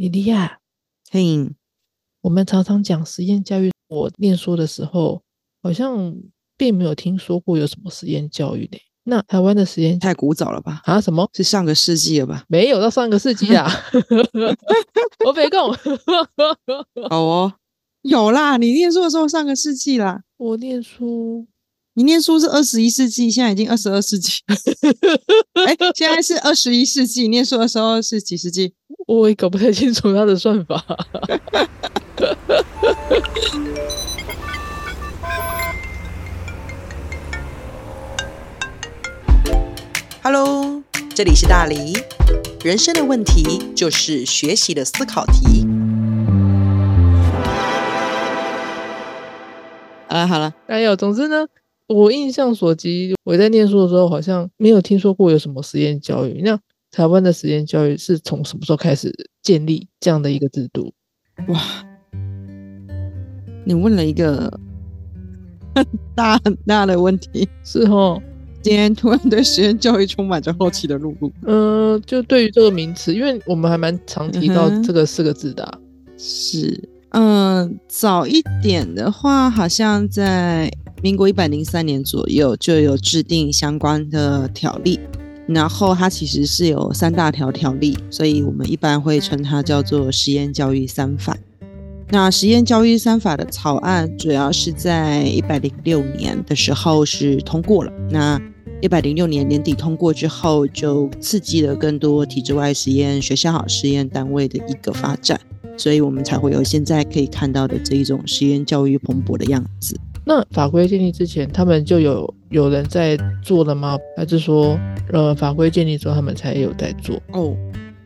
李丽亚，嘿，我们常常讲实验教育，我念书的时候好像并没有听说过有什么实验教育的。那台湾的实验太古早了吧？啊，什么？是上个世纪了吧？没有到上个世纪啦。我北共好哦，有啦，你念书的时候上个世纪啦。我念书，你念书是21世纪，现在已经22世纪。哎，现在是21世纪，念书的时候是几世纪？我也搞不太清楚他的算法。Hello， 这里是大黎。人生的问题就是学习的思考题。好了，哎呦，总之呢，我印象所及，我在念书的时候好像没有听说过有什么实验教育。那台湾的实验教育是从什么时候开始建立这样的一个制度？哇，你问了一个很大很大的问题。是哦，今天突然对实验教育充满着好奇的露露。就对于这个名词，因为我们还蛮常提到这个四个字的。是，早一点的话，好像在民国103年左右就有制定相关的条例，然后它其实是有3大条条例，所以我们一般会称它叫做实验教育3法。那实验教育3法的草案主要是在106年的时候是通过了，那106年年底通过之后，就刺激了更多体制外实验学校、实验单位的一个发展，所以我们才会有现在可以看到的这一种实验教育蓬勃的样子。那法规建立之前，他们就有人在做了吗？还是说法规建立之后他们才有在做？哦，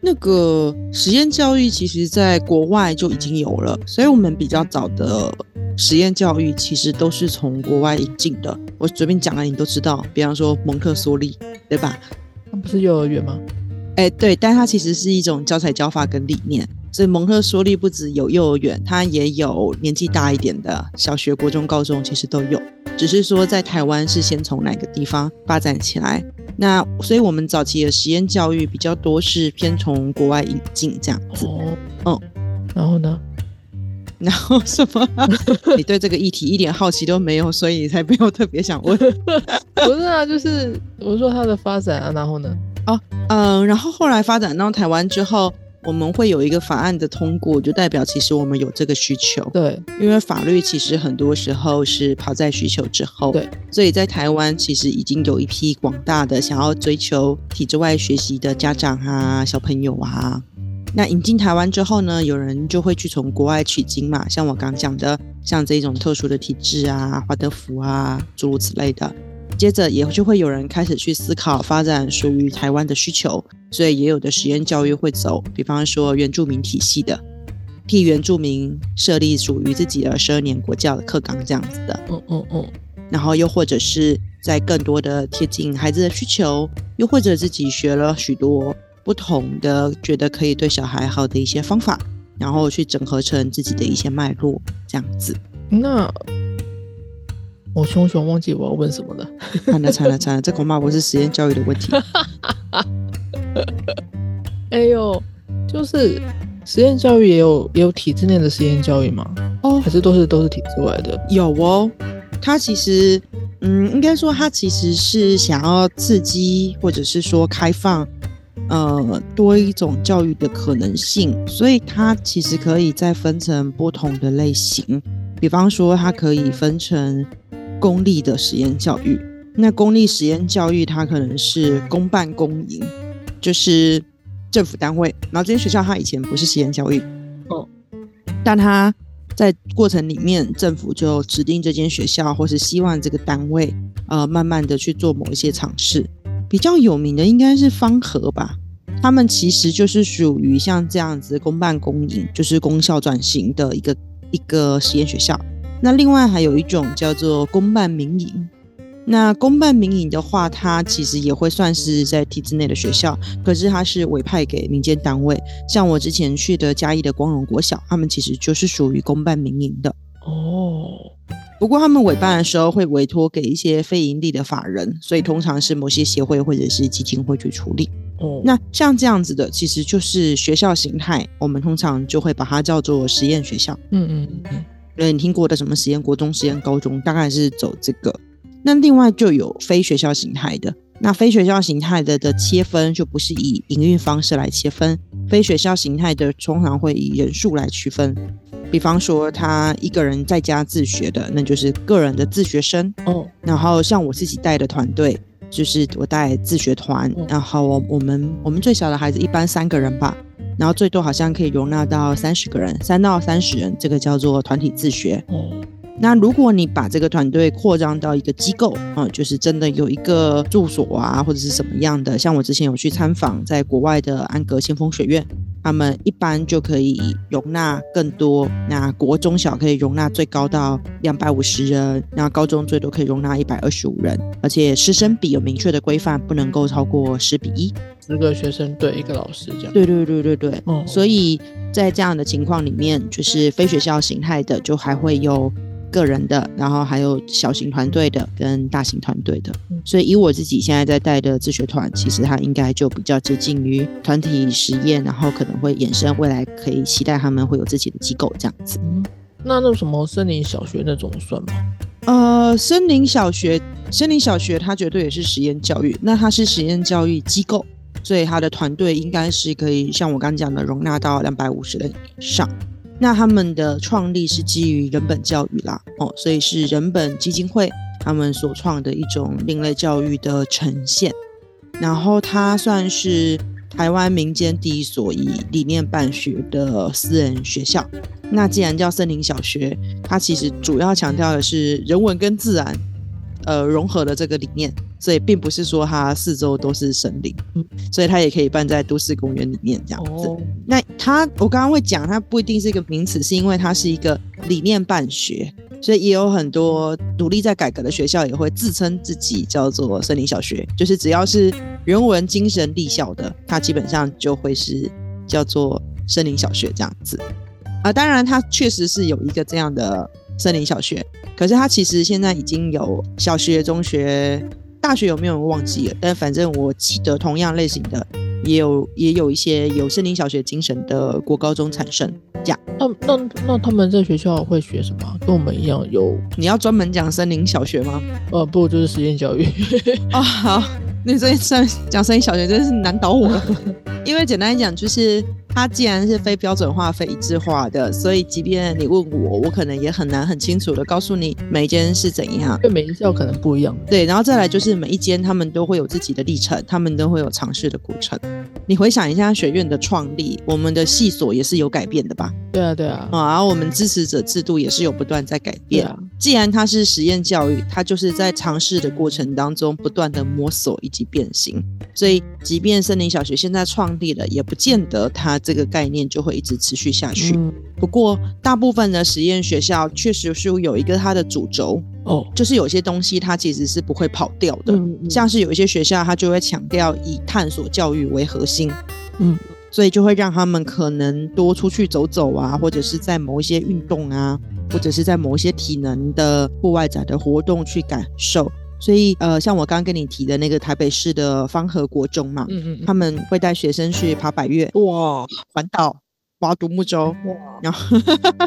那个实验教育其实在国外就已经有了，所以我们比较早的实验教育其实都是从国外引进的。我随便讲了你都知道，比方说蒙特梭利，对吧？它不是幼儿园吗？对，但它其实是一种教材教法跟理念，所以蒙特梭利不只有幼儿园，它也有年纪大一点的小学、国中、高中，其实都有，只是说在台湾是先从哪个地方发展起来。那所以我们早期的实验教育比较多是偏从国外引进这样子。哦，嗯，然后呢？然后什么？你对这个议题一点好奇都没有，所以你才没有特别想问。不是啊，就是我说它的发展啊，然后呢？然后后来发展到台湾之后，我们会有一个法案的通过，就代表其实我们有这个需求。对，因为法律其实很多时候是跑在需求之后。对，所以在台湾其实已经有一批广大的想要追求体制外学习的家长啊、小朋友啊。那引进台湾之后呢，有人就会去从国外取经嘛，像我刚讲的，像这种特殊的体制啊、华德福啊诸如此类的。接着也就会有人开始去思考发展属于台湾的需求，所以也有的实验教育会走，比方说原住民体系的，替原住民设立属于自己的12年国教的课纲这样子的。然后又或者是在更多的贴近孩子的需求，又或者自己学了许多不同的觉得可以对小孩好的一些方法，然后去整合成自己的一些脉络这样子。那我熊熊忘记我要问什么了。惨了，这恐怕不是实验教育的问题。哎呦，就是实验教育也有体制内的实验教育吗？哦，还是都是体制外的？有哦，它其实应该说它其实是想要刺激或者是说开放多一种教育的可能性，所以它其实可以再分成不同的类型，比方说它可以分成公立的实验教育。那公立实验教育它可能是公办公营，就是政府单位，然后这些学校它以前不是实验教育，但它在过程里面政府就指定这间学校或是希望这个单位慢慢的去做某一些尝试。比较有名的应该是芳和吧，他们其实就是属于像这样子公办公营，就是公校转型的一个实验学校。那另外还有一种叫做公办民营，那公办民营的话，它其实也会算是在体制内的学校，可是它是委派给民间单位，像我之前去的嘉义的光荣国小，他们其实就是属于公办民营的。不过他们委办的时候会委托给一些非盈利的法人，所以通常是某些协会或者是基金会去处理。嗯，那像这样子的其实就是学校形态，我们通常就会把它叫做实验学校。嗯嗯嗯，对，你听过的什么实验国中、实验高中，大概是走这个。那另外就有非学校形态的，那非学校形态 的切分就不是以营运方式来切分，非学校形态的通常会以人数来区分，比方说他一个人在家自学的，那就是个人的自学生哦。然后像我自己带的团队，就是我带自学团，然后我们最小的孩子一般3个人吧，然后最多好像可以容纳到30个人，3到30人，这个叫做团体自学。那如果你把这个团队扩张到一个机构，就是真的有一个住所啊或者是什么样的，像我之前有去参访在国外的安格先锋学院，他们一般就可以容纳更多，那国中小可以容纳最高到250人，那高中最多可以容纳125人，而且师生比有明确的规范，不能够超过10比1，10个学生对1个老师这样。对对对对对，所以在这样的情况里面，就是非学校形态的就还会有个人的，然后还有小型团队的跟大型团队的。所以以我自己现在在带的自学团，其实它应该就比较接近于团体实验，然后可能会衍生未来可以期待他们会有自己的机构这样子。那什么森林小学那种算吗？森林小学它绝对也是实验教育，那它是实验教育机构，所以它的团队应该是可以像我刚讲的容纳到250人以上。那他们的创立是基于人本教育啦，所以是人本基金会他们所创的一种另类教育的呈现，然后它算是台湾民间第一所以理念办学的私人学校。那既然叫森林小学，它其实主要强调的是人文跟自然融合的这个理念，所以并不是说它四周都是森林，所以它也可以办在都市公园里面这样子。那它我刚刚会讲它不一定是一个名词，是因为它是一个理念办学，所以也有很多努力在改革的学校也会自称自己叫做森林小学，就是只要是人文精神立校的，它基本上就会是叫做森林小学这样子，当然它确实是有一个这样的森林小学，可是它其实现在已经有小学、中学、大学，有没有人忘记了，但反正我记得同样类型的也有一些有森林小学精神的国高中产生这样。那他们在学校会学什么？跟我们一样有？你要专门讲森林小学吗？不，就是实验教育哦，好，你这讲森林小学真是难倒我了因为简单讲就是它既然是非标准化、非一致化的，所以即便你问我，我可能也很难很清楚的告诉你每一间是怎样，对，每一校可能不一样。对，然后再来就是每一间他们都会有自己的历程，他们都会有尝试的过程。你回想一下学院的创立，我们的系所也是有改变的吧？对啊对啊，然后我们支持者制度也是有不断在改变。既然它是实验教育，它就是在尝试的过程当中不断的摸索以及变形，所以即便森林小学现在创立了，也不见得它这个概念就会一直持续下去。不过大部分的实验学校确实是有一个它的主轴，就是有些东西它其实是不会跑掉的，像是有一些学校它就会强调以探索教育为核心，所以就会让他们可能多出去走走啊，或者是在某一些运动啊，或者是在某一些体能的户外展的活动去感受。所以像我刚刚跟你提的那个台北市的芳和国中嘛，他们会带学生去爬百岳，哇，环岛，划独木舟，哇，然后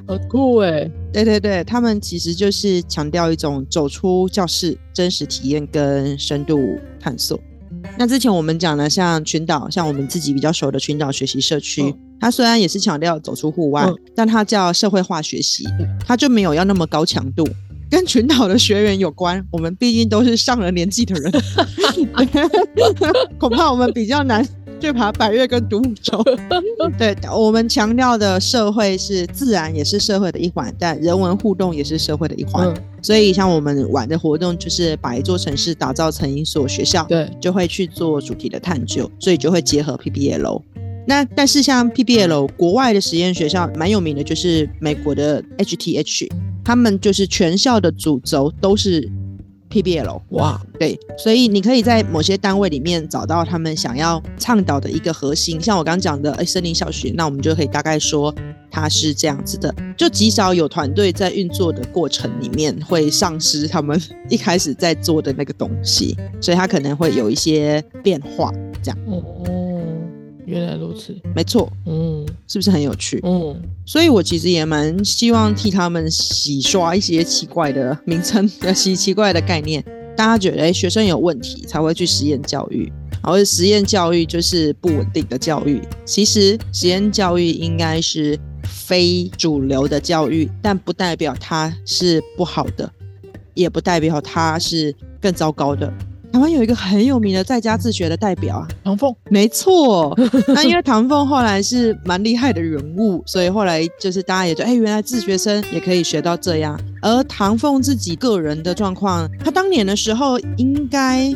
很酷耶。对对对，他们其实就是强调一种走出教室、真实体验跟深度探索。那之前我们讲了像群岛，像我们自己比较熟的群岛学习社区，它虽然也是强调走出户外，但它叫社会化学习，它就没有要那么高强度，跟群岛的学员有关，我们毕竟都是上了年纪的人恐怕我们比较难去爬百岳跟独木舟对，我们强调的社会是自然也是社会的一环，但人文互动也是社会的一环，所以像我们玩的活动就是把一座城市打造成一所学校，对，就会去做主题的探究，所以就会结合 PBL。 那但是像 PBL 国外的实验学校蛮有名的，就是美国的 HTH， 他们就是全校的主轴都是 PBL。 哇，对，所以你可以在某些单位里面找到他们想要倡导的一个核心，像我刚讲的森林小学，那我们就可以大概说它是这样子的，就极少有团队在运作的过程里面会丧失他们一开始在做的那个东西，所以它可能会有一些变化这样。原来如此，没错，嗯，是不是很有趣？嗯，所以我其实也蛮希望替他们洗刷一些奇怪的名称，奇怪的概念。大家觉得学生有问题才会去实验教育，而实验教育就是不稳定的教育。其实实验教育应该是非主流的教育，但不代表它是不好的，也不代表它是更糟糕的。台湾有一个很有名的在家自学的代表啊，唐凤，没错。那因为唐凤后来是蛮厉害的人物，所以后来就是大家也觉得，原来自学生也可以学到这样。而唐凤自己个人的状况，他当年的时候应该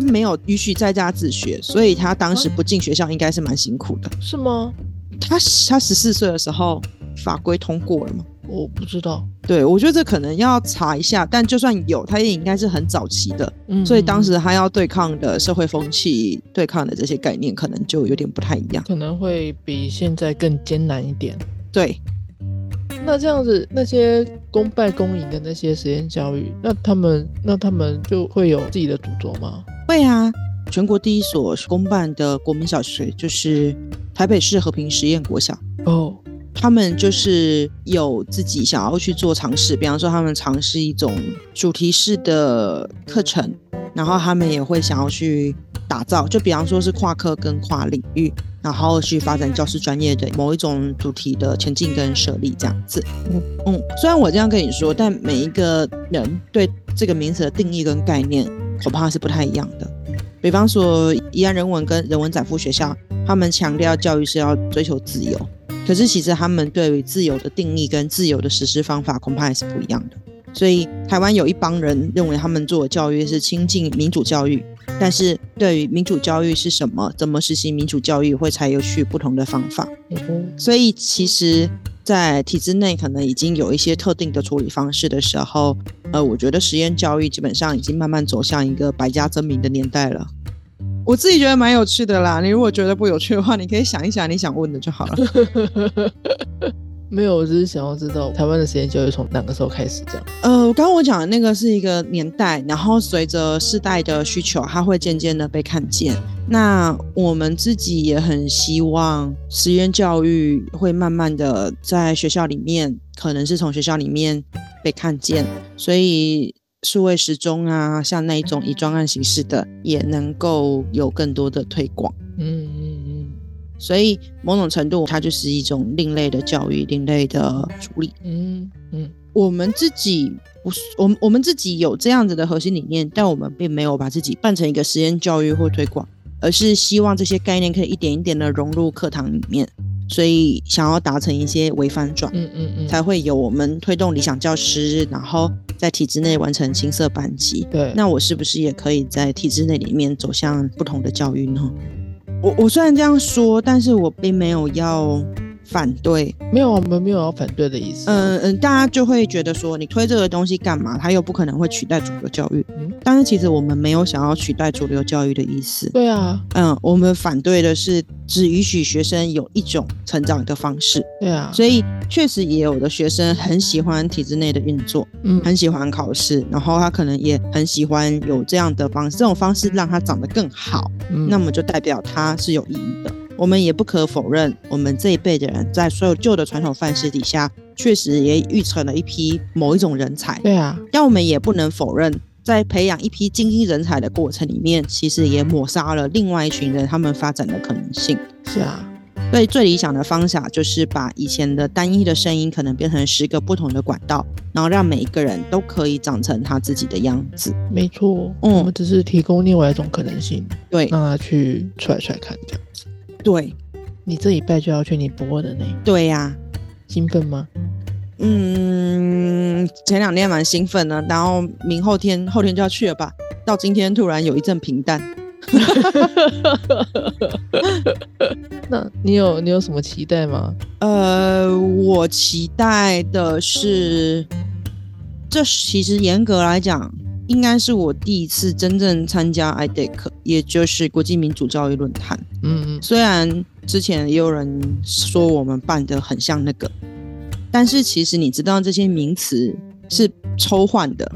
没有允许在家自学，所以他当时不进学校应该是蛮辛苦的。是吗？他14岁的时候法规通过了吗？我不知道，对，我觉得这可能要查一下，但就算有，他也应该是很早期的，所以当时他要对抗的社会风气，对抗的这些概念可能就有点不太一样，可能会比现在更艰难一点。对，那这样子，那些公办公营的那些实验教育，那他们就会有自己的主轴吗？会啊，全国第一所公办的国民小学就是台北市和平实验国小哦。他们就是有自己想要去做尝试，比方说他们尝试一种主题式的课程，然后他们也会想要去打造，就比方说是跨科跟跨领域，然后去发展教师专业的某一种主题的前进跟设立这样子。虽然我这样跟你说，但每一个人对这个名词的定义跟概念恐怕是不太一样的。比方说宜兰人文跟人文载附学校，他们强调教育是要追求自由，可是其实他们对于自由的定义跟自由的实施方法恐怕还是不一样的。所以台湾有一帮人认为他们做的教育是亲近民主教育，但是对于民主教育是什么，怎么实行民主教育，会采取不同的方法。所以其实在体制内可能已经有一些特定的处理方式的时候，我觉得实验教育基本上已经慢慢走向一个百家争鸣的年代了。我自己觉得蛮有趣的啦，你如果觉得不有趣的话，你可以想一想你想问的就好了。没有，我只是想要知道台湾的实验教育从哪个时候开始这样。刚刚我讲的那个是一个年代，然后随着世代的需求，它会渐渐的被看见。那我们自己也很希望实验教育会慢慢的在学校里面，可能是从学校里面被看见，所以数位时钟啊，像那一种以专案形式的也能够有更多的推广。所以某种程度它就是一种另类的教育，另类的处理。我们自己有这样子的核心理念，但我们并没有把自己办成一个实验教育或推广，而是希望这些概念可以一点一点的融入课堂里面，所以想要达成一些微翻转，才会有我们推动理想教师，然后在体制内完成新设班级。对，那我是不是也可以在体制内里面走向不同的教育呢？我虽然这样说，但是我并没有要反对，没有，我们没有要反对的意思。大家就会觉得说，你推这个东西干嘛？它又不可能会取代主流教育。但是其实我们没有想要取代主流教育的意思。对啊，我们反对的是只允许学生有一种成长的方式。对啊，所以确实也有的学生很喜欢体制内的运作，很喜欢考试，然后他可能也很喜欢有这样的方式，这种方式让他长得更好，那么就代表他是有意义的。我们也不可否认，我们这一辈的人在所有旧的传统范式底下，确实也育成了一批某一种人才。对啊，但我们也不能否认，在培养一批精英人才的过程里面，其实也抹杀了另外一群人他们发展的可能性。是啊，所以最理想的方法就是把以前的单一的声音可能变成10个不同的管道，然后让每一个人都可以长成他自己的样子。没错，我们只是提供另外一种可能性，对，让他去踹看这样子。对，你这一拜就要去你博的呢。对呀，兴奋吗？前两天蛮兴奋的，然后后天就要去了吧。到今天突然有一阵平淡。那你有什么期待吗？我期待的是，这其实严格来讲，应该是我第一次真正参加 IDEC， 也就是国际民主教育论坛。虽然之前也有人说我们办得很像那个，但是其实你知道这些名词是抽换的。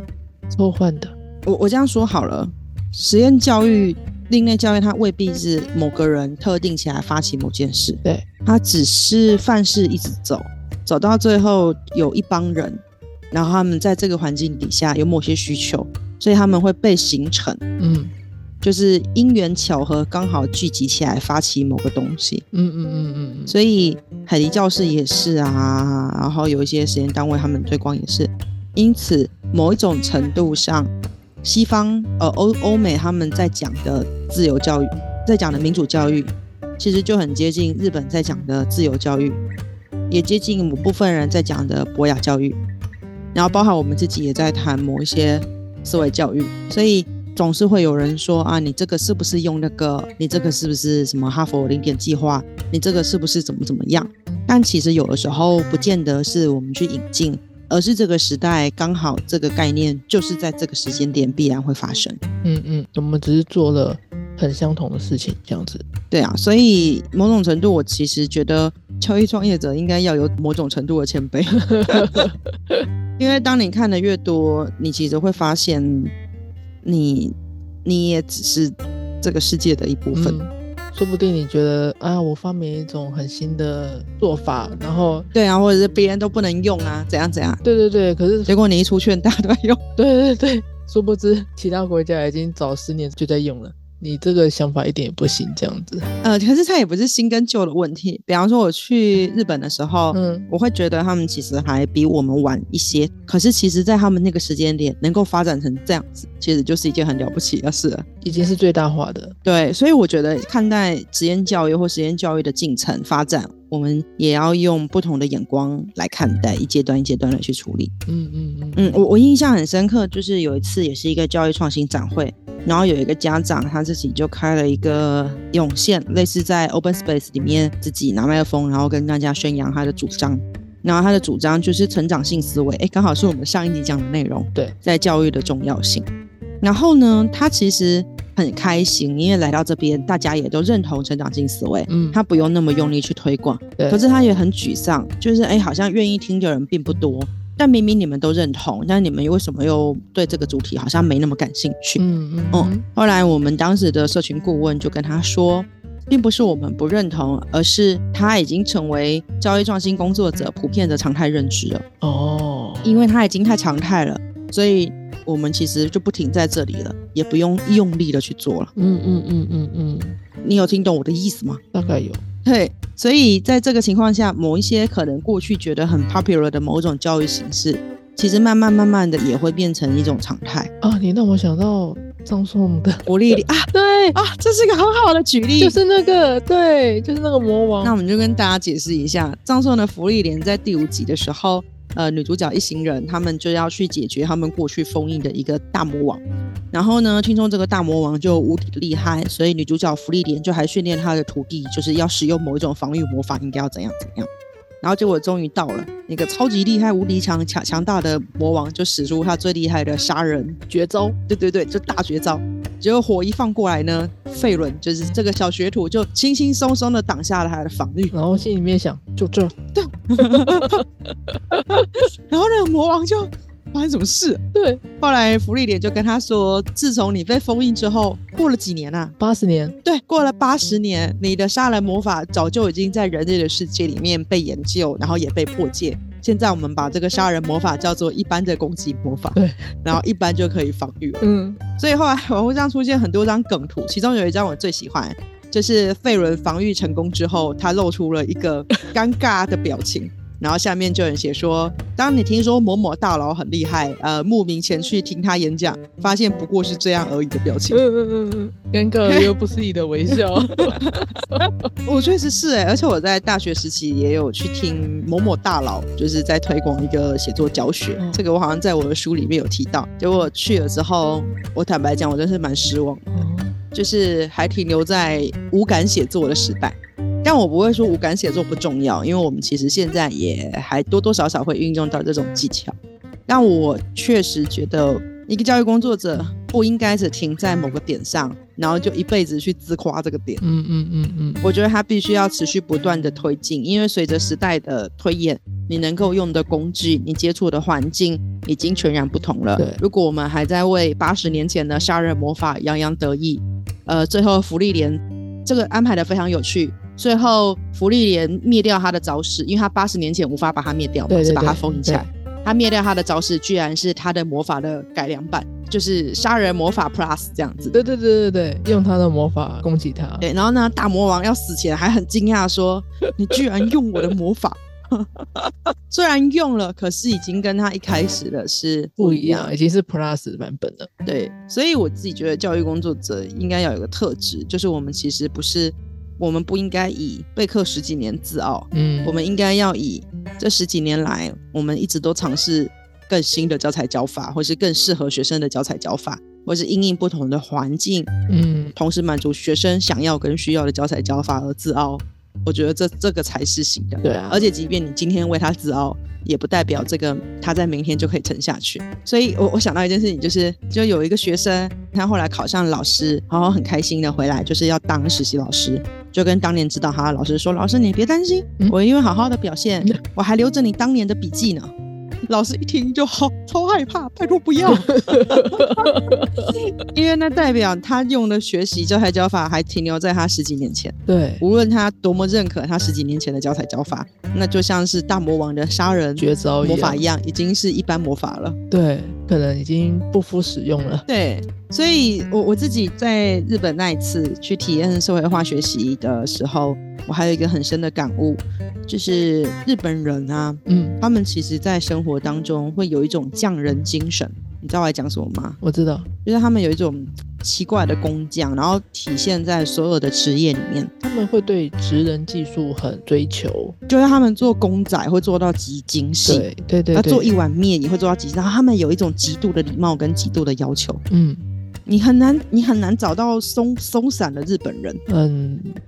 我这样说好了，实验教育另类教育它未必是某个人特定起来发起某件事，对，它只是范式一直走，走到最后有一帮人，然后他们在这个环境底下有某些需求，所以他们会被形成，嗯，就是因缘巧合刚好聚集起来发起某个东西，嗯嗯嗯嗯，所以海迪教室也是啊，然后有一些实验单位他们推广也是，因此某一种程度上，西方欧美他们在讲的自由教育，在讲的民主教育，其实就很接近日本在讲的自由教育，也接近某部分人在讲的博雅教育，然后包含我们自己也在谈某一些思维教育，所以总是会有人说啊，你这个是不是用那个，你这个是不是什么哈佛零点计划，你这个是不是怎么怎么样，但其实有的时候不见得是我们去引进，而是这个时代刚好这个概念就是在这个时间点必然会发生，嗯嗯，我们只是做了很相同的事情这样子，对啊，所以某种程度我其实觉得教育创业者应该要有某种程度的谦卑因为当你看的越多，你其实会发现你也只是这个世界的一部分，嗯，说不定你觉得啊，我发明一种很新的做法，然后对啊，或者是别人都不能用啊，怎样怎样，对对对，可是结果你一出去大家都在用，对对对，殊不知其他国家已经早10年就在用了，你这个想法一点也不行这样子，可是它也不是新跟旧的问题，比方说我去日本的时候，嗯，我会觉得他们其实还比我们晚一些，可是其实在他们那个时间点能够发展成这样子，其实就是一件很了不起的事了，已经是最大化的，对，所以我觉得看待实验教育或实验教育的进程发展，我们也要用不同的眼光来看待，一阶段一阶段来去处理，嗯嗯嗯嗯，我印象很深刻，就是有一次也是一个教育创新展会，然后有一个家长他自己就开了一个涌现，类似在 open space 里面自己拿麦克风，然后跟大家宣扬他的主张，然后他的主张就是成长性思维，刚好是我们上一集讲的内容，对，在教育的重要性，然后呢他其实很开心，因为来到这边大家也都认同成长性思维，嗯，他不用那么用力去推广，可是他也很沮丧，就是好像愿意听的人并不多，但明明你们都认同，但你们为什么又对这个主题好像没那么感兴趣，嗯嗯嗯，后来我们当时的社群顾问就跟他说，并不是我们不认同，而是他已经成为教育创新工作者普遍的常态认知了，哦，因为他已经太常态了，所以我们其实就不停在这里了，也不用用力的去做了，嗯嗯嗯嗯嗯，你有听懂我的意思吗？大概有，对，所以在这个情况下，某一些可能过去觉得很 popular 的某种教育形式，其实慢慢慢慢的也会变成一种常态啊。你让我想到葬送的芙莉莲啊，对啊，这是一个很好的举例，就是那个，对，就是那个魔王。那我们就跟大家解释一下，葬送的芙莉莲在第5集的时候，女主角一行人他们就要去解决他们过去封印的一个大魔王，然后呢听说这个大魔王就无敌厉害，所以女主角芙莉莲就还训练她的徒弟，就是要使用某一种防御魔法应该要怎样怎样，然后结果终于到了那个超级厉害无敌强大的魔王就使出他最厉害的杀人绝招，对对对，就大绝招，结果火一放过来呢，费伦就是这个小学徒就轻轻松松的挡下了他的防御，然后心里面想就这对然后那个魔王就发生什么事，对，后来芙莉莲就跟他说，自从你被封印之后过了几年啊，80年，对，过了80年，你的杀人魔法早就已经在人类的世界里面被研究，然后也被破解，现在我们把这个杀人魔法叫做一般的攻击魔法，对，然后一般就可以防御了，嗯，所以后来网络上出现很多张梗图，其中有一张我最喜欢，就是费伦防御成功之后他露出了一个尴尬的表情然后下面就有人写说，当你听说某某大佬很厉害，慕名前去听他演讲，发现不过是这样而已的表情，尴尬又不是你的微笑我确实是，而且我在大学时期也有去听某某大佬就是在推广一个写作教学，这个我好像在我的书里面有提到，结果去了之后我坦白讲我真是蛮失望的，就是还停留在无感写作的时代，但我不会说无感写作不重要，因为我们其实现在也还多多少少会运用到这种技巧，但我确实觉得一个教育工作者不应该只停在某个点上，然后就一辈子去自夸这个点，嗯嗯嗯嗯，我觉得他必须要持续不断的推进，因为随着时代的推演，你能够用的工具，你接触的环境已经全然不同了，对，如果我们还在为80年前的杀人魔法洋洋得意，最后芙莉莲这个安排的非常有趣。最后芙莉莲灭掉他的招式，因为他80年前无法把他灭掉嘛，对对对，是把他封印起来。他灭掉他的招式，居然是他的魔法的改良版，就是杀人魔法 plus 这样子。对对对对对，用他的魔法攻击他。对，然后呢，大魔王要死前还很惊讶说：“你居然用我的魔法！”虽然用了，可是已经跟他一开始的是不一样，已经是 Plus 版本了。对，所以我自己觉得教育工作者应该要有一个特质，就是我们其实不是，我们不应该以备课10几年自傲，我们应该要以这10几年来，我们一直都尝试更新的教材教法，或是更适合学生的教材教法，或是因应不同的环境，同时满足学生想要跟需要的教材教法而自傲。我觉得这个才是行的。对啊，而且即便你今天为他自傲，也不代表这个他在明天就可以沉下去。所以我想到一件事情，就有一个学生，他后来考上老师，然后很开心的回来，就是要当实习老师，就跟当年指导他的老师说：“老师你别担心，我因为好好的表现，我还留着你当年的笔记呢。”老师一听就好超害怕，拜托不要因为那代表他用的学习教材教法还停留在他10几年前。对，无论他多么认可他10几年前的教材教法，那就像是大魔王的杀人绝招魔法一样，已经是一般魔法了。对，可能已经不敷使用了。对，所以我自己在日本那一次去体验社会化学习的时候，我还有一个很深的感悟，就是日本人啊，他们其实在生活当中会有一种匠人精神。你知道我在讲什么吗？我知道，就是他们有一种奇怪的工匠，然后体现在所有的职业里面。他们会对职人技术很追求，就是他们做公仔会做到极精细，对对对，他做一碗面也会做到极精细，然后他们有一种极度的礼貌跟极度的要求。你很难找到松散的日本人。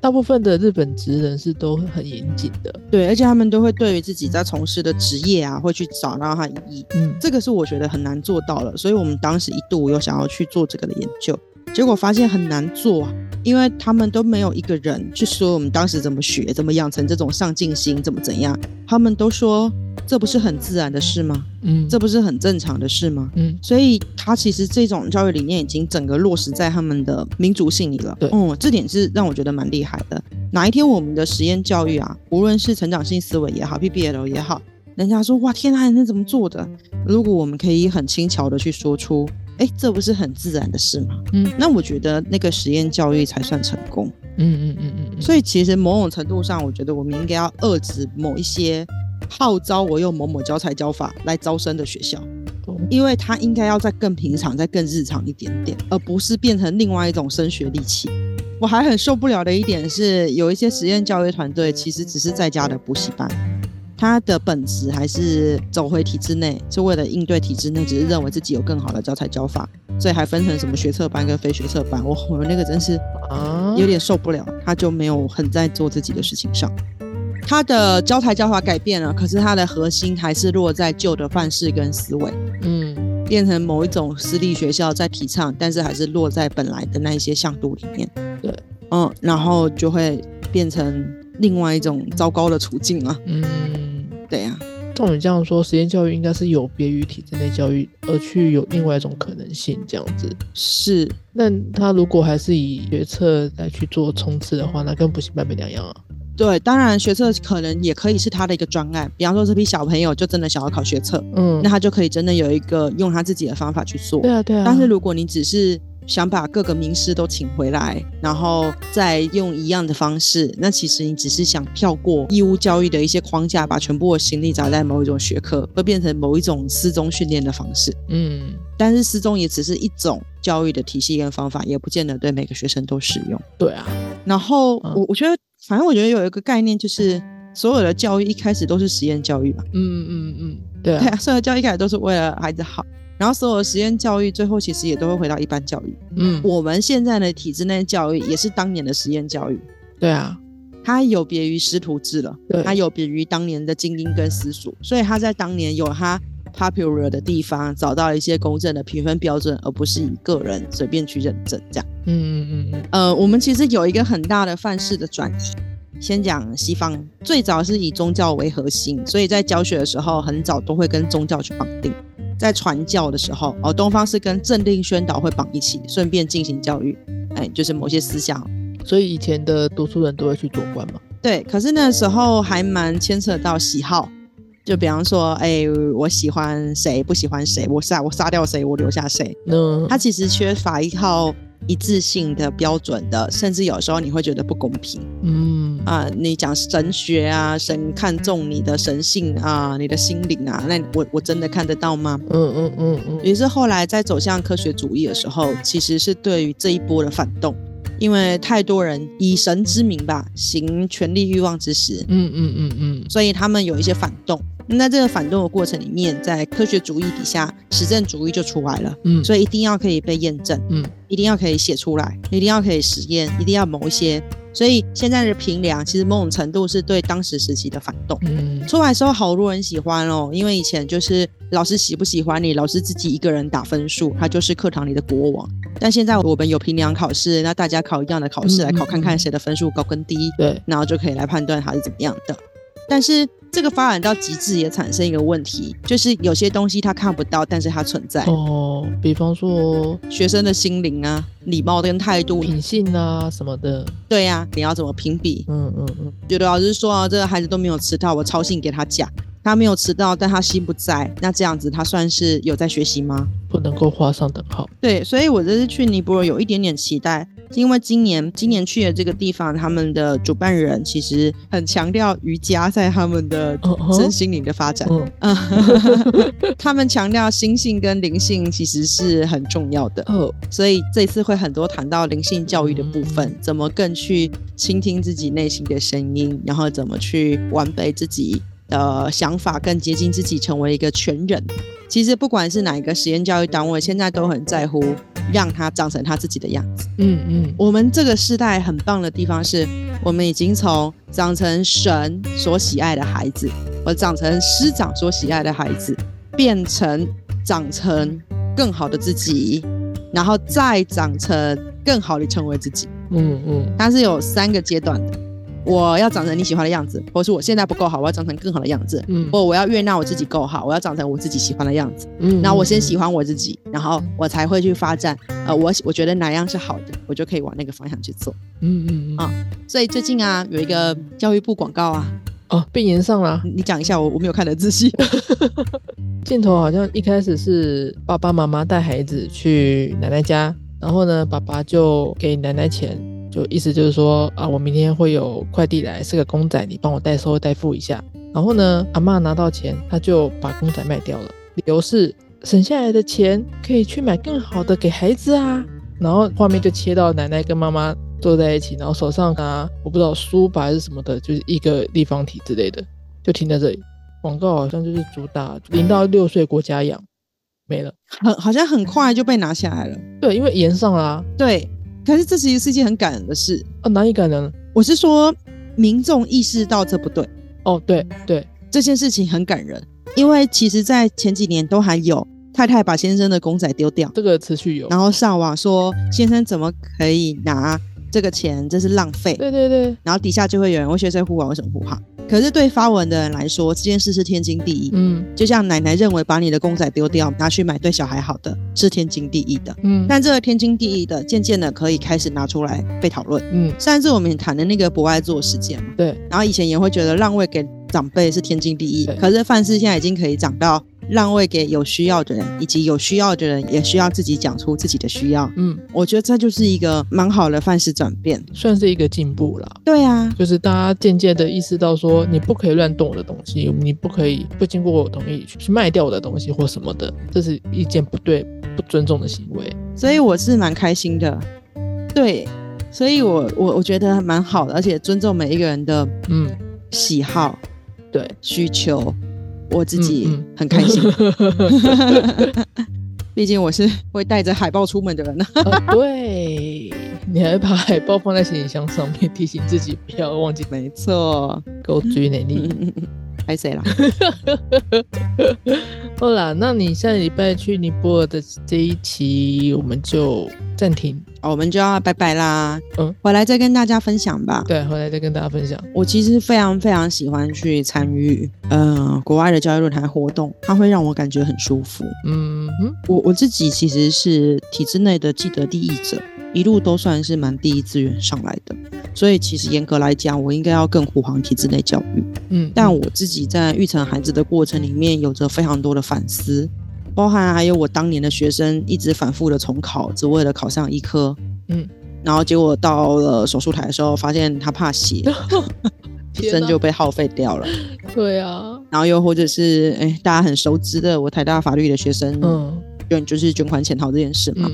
大部分的日本职人是都很严谨的。对，而且他们都会对于自己在从事的职业啊，会去找到它意义。这个是我觉得很难做到了，所以我们当时一度有想要去做这个的研究，结果发现很难做啊，因为他们都没有一个人去说我们当时怎么学，怎么养成这种上进心，怎样，他们都说这不是很自然的事吗？这不是很正常的事吗？所以他其实这种教育理念已经整个落实在他们的民族性里了。对，这点是让我觉得蛮厉害的。哪一天我们的实验教育啊，无论是成长性思维也好， PBL 也好，人家说哇天啊那怎么做的，如果我们可以很轻巧的去说出这不是很自然的事吗？那我觉得那个实验教育才算成功。所以其实某种程度上，我觉得我们应该要遏制某一些号召我用某某教材教法来招生的学校，因为它应该要再更平常，再更日常一点点，而不是变成另外一种升学利器。我还很受不了的一点是，有一些实验教育团队其实只是在家的补习班，他的本质还是走回体制内，是为了应对体制内，只是认为自己有更好的教材教法，所以还分成什么学测班跟非学测班。我那个真是有点受不了，他就没有很在做自己的事情上。他的教材教法改变了，可是他的核心还是落在旧的范式跟思维，变成某一种私立学校在提倡，但是还是落在本来的那一些向度里面。对，然后就会变成另外一种糟糕的处境啊。对啊，照你这样说，实验教育应该是有别于体制内教育，而去有另外一种可能性这样子。是，那他如果还是以学测来去做冲刺的话，那跟补习班没两样啊。对，当然学测可能也可以是他的一个专案，比方说这批小朋友就真的想要考学测，那他就可以真的有一个用他自己的方法去做。对啊对啊。但是如果你只是想把各个名师都请回来，然后再用一样的方式，那其实你只是想跳过义务教育的一些框架，把全部的心力砸在某一种学科，会变成某一种师宗训练的方式。但是师宗也只是一种教育的体系跟方法，也不见得对每个学生都适用。对啊，然后我觉得，反正我觉得有一个概念，就是所有的教育一开始都是实验教育嘛。对啊，对啊，所有的教育一开始都是为了孩子好。然后所有的实验教育最后其实也都会回到一般教育。我们现在的体制内教育也是当年的实验教育。对啊，它有别于师徒制了，它有别于当年的精英跟私塾，所以它在当年有它 popular 的地方，找到一些公正的评分标准，而不是以个人随便去认证这样。我们其实有一个很大的范式的转移。先讲西方，最早是以宗教为核心，所以在教学的时候很早都会跟宗教去绑定。在传教的时候，东方是跟政令宣导会绑一起，顺便进行教育。就是某些思想。所以以前的读书人都会去做官嘛？对，可是那时候还蛮牵扯到喜好，就比方说我喜欢谁不喜欢谁，我杀掉谁我留下谁。他其实缺乏一套一致性的标准的，甚至有时候你会觉得不公平。你讲神学啊，神看重你的神性啊，你的心灵啊，那 我真的看得到吗？于是后来在走向科学主义的时候，其实是对于这一波的反动，因为太多人以神之名吧，行权力欲望之实。所以他们有一些反动。那这个反动的过程里面，在科学主义底下，实证主义就出来了。所以一定要可以被验证，一定要可以写出来，一定要可以实验，一定要某一些。所以现在的评量其实某种程度是对当时时期的反动。出来的时候好多人喜欢哦，因为以前就是老师喜不喜欢你，老师自己一个人打分数，他就是课堂里的国王。但现在我们有评量考试，那大家考一样的考试，来考看看谁的分数高跟低，然后就可以来判断他是怎么样的。但是这个发展到极致也产生一个问题，就是有些东西它看不到，但是它存在。比方说学生的心灵啊，礼貌跟态度，品性啊什么的。对啊，你要怎么评比？觉得老师说这个孩子都没有迟到，我抄信给他讲，他没有迟到，但他心不在，那这样子他算是有在学习吗？不能够画上等号。对，所以我这次去尼泊尔有一点点期待，因为今年去的这个地方，他们的主办人其实很强调瑜伽在他们的身心灵的发展。他们强调心性跟灵性其实是很重要的。所以这次会很多谈到灵性教育的部分，怎么更去倾听自己内心的声音，然后怎么去完备自己的想法，更接近自己成为一个全人。其实不管是哪一个实验教育单位，现在都很在乎让他长成他自己的样子。我们这个世代很棒的地方是，我们已经从长成神所喜爱的孩子，或长成师长所喜爱的孩子，变成长成更好的自己，然后再长成更好的成为自己。它是有3个阶段的。我要长成你喜欢的样子，或是我现在不够好，我要长成更好的样子。或我要悦纳我自己够好，我要长成我自己喜欢的样子。然后我先喜欢我自己，然后我才会去发展我觉得哪样是好的，我就可以往那个方向去做。所以最近啊有一个教育部广告啊被延上了。你讲一下，我没有看得仔细。镜头好像一开始是爸爸妈妈带孩子去奶奶家，然后呢爸爸就给奶奶钱，就意思就是说我明天会有快递来，是个公仔，你帮我代收代付一下。然后呢阿嬷拿到钱，她就把公仔卖掉了，理由是省下来的钱可以去买更好的给孩子啊。然后画面就切到奶奶跟妈妈坐在一起，然后手上我不知道书吧还是什么的，就是一个立方体之类的，就停在这里。广告好像就是主打0-6岁国家养，没了。好像很快就被拿下来了。对，因为延上啦对，可是这其实是一件很感人的事。哪里感人？我是说民众意识到这不对。对，这件事情很感人。因为其实在前几年都还有太太把先生的公仔丢掉，这个持续有，然后上网说先生怎么可以拿这个钱，这是浪费。对，然后底下就会有人为学生护航，为什么护航？可是对发文的人来说，这件事是天经地义。就像奶奶认为把你的公仔丢掉拿去买对小孩好的是天经地义的。但这个天经地义的渐渐的可以开始拿出来被讨论。上次我们谈的那个博爱座事件嘛，对。然后以前也会觉得让位给长辈是天经地义，可是范式现在已经可以长到让位给有需要的人，以及有需要的人也需要自己讲出自己的需要。我觉得这就是一个蛮好的范式转变，算是一个进步啦。对啊，就是大家渐渐的意识到说，你不可以乱动我的东西，你不可以不经过我同意去卖掉我的东西或什么的，这是一件不对不尊重的行为。所以我是蛮开心的。对，所以我觉得蛮好的，而且尊重每一个人的喜好，对，需求。我自己很开心。毕竟我是会带着海报出门的人。对，你还把海报放在行李箱上面，提醒自己不要忘记。没错，够追能力。拍谁啦？好啦，那你下礼拜去尼泊尔的这一期我们就暂停，我们就要拜拜啦。回来再跟大家分享吧。对，回来再跟大家分享。我其实非常非常喜欢去参与国外的教育论坛活动，它会让我感觉很舒服。我自己其实是体制内的既得利益者，一路都算是蛮第一资源上来的，所以其实严格来讲我应该要更护航体制内教育。但我自己在育成孩子的过程里面有着非常多的反思，包含还有我当年的学生一直反复的重考，只为了考上医科，然后结果到了手术台的时候发现他怕血一生就被耗费掉了。对啊，然后又或者是大家很熟知的我台大法律的学生，就是捐款潜逃这件事嘛，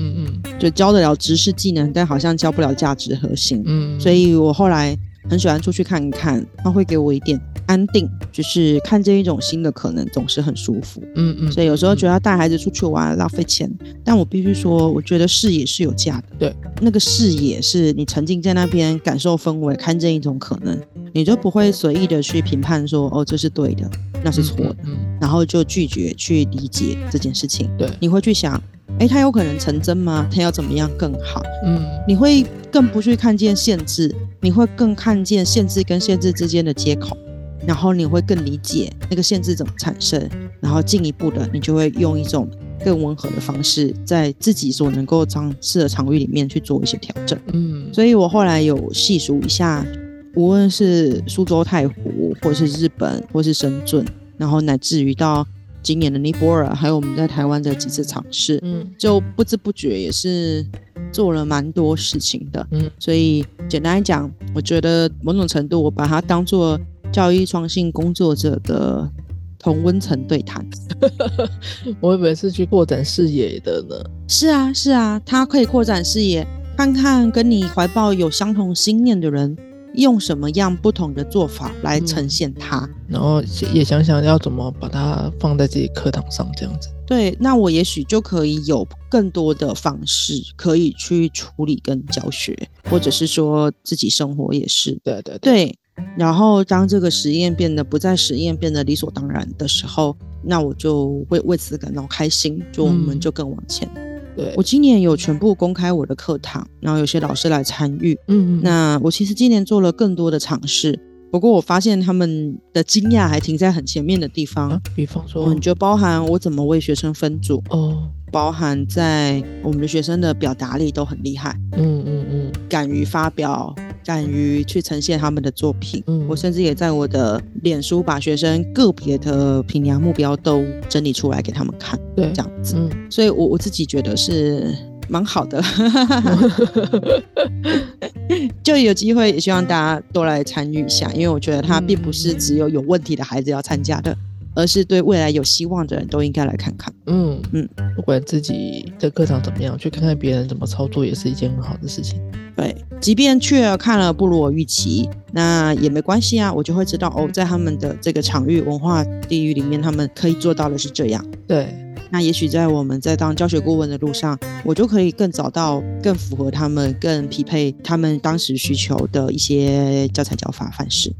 就教得了知识技能，但好像教不了价值核心，所以我后来很喜欢出去看看，它会给我一点安定，就是看见一种新的可能总是很舒服，所以有时候觉得带孩子出去玩浪费钱，但我必须说我觉得视野是有价的。对，那个视野是你沉浸在那边感受氛围，看见一种可能，你就不会随意的去评判说哦这是对的那是错的，然后就拒绝去理解这件事情。对，你会去想它有可能成真吗？它要怎么样更好？你会更不去看见限制，你会更看见限制跟限制之间的接口，然后你会更理解那个限制怎么产生，然后进一步的你就会用一种更温和的方式在自己所能够尝试的场域里面去做一些调整。所以我后来有细数一下，无论是苏州太湖或是日本或是深圳，然后乃至于到今年的尼泊尔还有我们在台湾的几次尝试，就不知不觉也是做了蛮多事情的。所以简单来讲我觉得某种程度我把它当作教育创新工作者的同温层对谈。我以为是去扩展视野的呢。是啊是啊，它可以扩展视野，看看跟你怀抱有相同心念的人用什么样不同的做法来呈现它，然后也想想要怎么把它放在自己课堂上这样子。对，那我也许就可以有更多的方式可以去处理跟教学，或者是说自己生活也是。对对 对，然后当这个实验变得不再实验，变得理所当然的时候，那我就会为此感到开心，就我们就更往前。我今年有全部公开我的课堂，然后有些老师来参与。那我其实今年做了更多的尝试，不过我发现他们的惊讶还停在很前面的地方。比方说就包含我怎么为学生分组，包含在我们的学生的表达力都很厉害，敢于发表，敢于去呈现他们的作品。我甚至也在我的脸书把学生个别的评量目标都整理出来给他们看。对，这样子。所以我自己觉得是蛮好的。就有机会也希望大家多来参与一下，因为我觉得它并不是只有有问题的孩子要参加的，而是对未来有希望的人都应该来看看。不管自己的课堂怎么样，去看看别人怎么操作也是一件很好的事情。对，即便去了看了不如我预期，那也没关系啊，我就会知道在他们的这个场域文化地域里面他们可以做到的是这样。对，那也许在我们在当教学顾问的路上，我就可以更找到更符合他们更匹配他们当时需求的一些教材教法范式。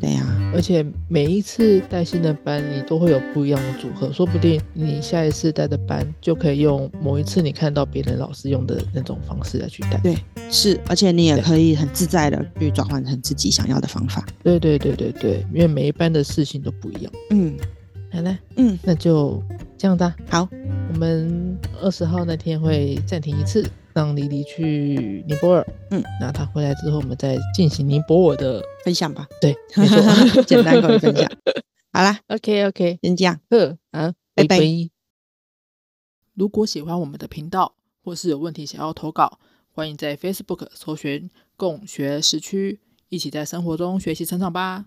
对呀，而且每一次带新的班你都会有不一样的组合，说不定你下一次带的班就可以用某一次你看到别人老师用的那种方式来去带。对，是，而且你也可以很自在的去转换成自己想要的方法。对对对对对，因为每一班的事情都不一样。好了，那就这样吧。好，我们20号那天会暂停一次，让黎黎去尼泊尔。那她回来之后，我们再进行尼泊尔的分享吧。对，没错，简单可以分享。好啦 ，OK， 先这样，拜拜。如果喜欢我们的频道，或是有问题想要投稿，欢迎在 Facebook 搜寻"共学时区"，一起在生活中学习成长吧。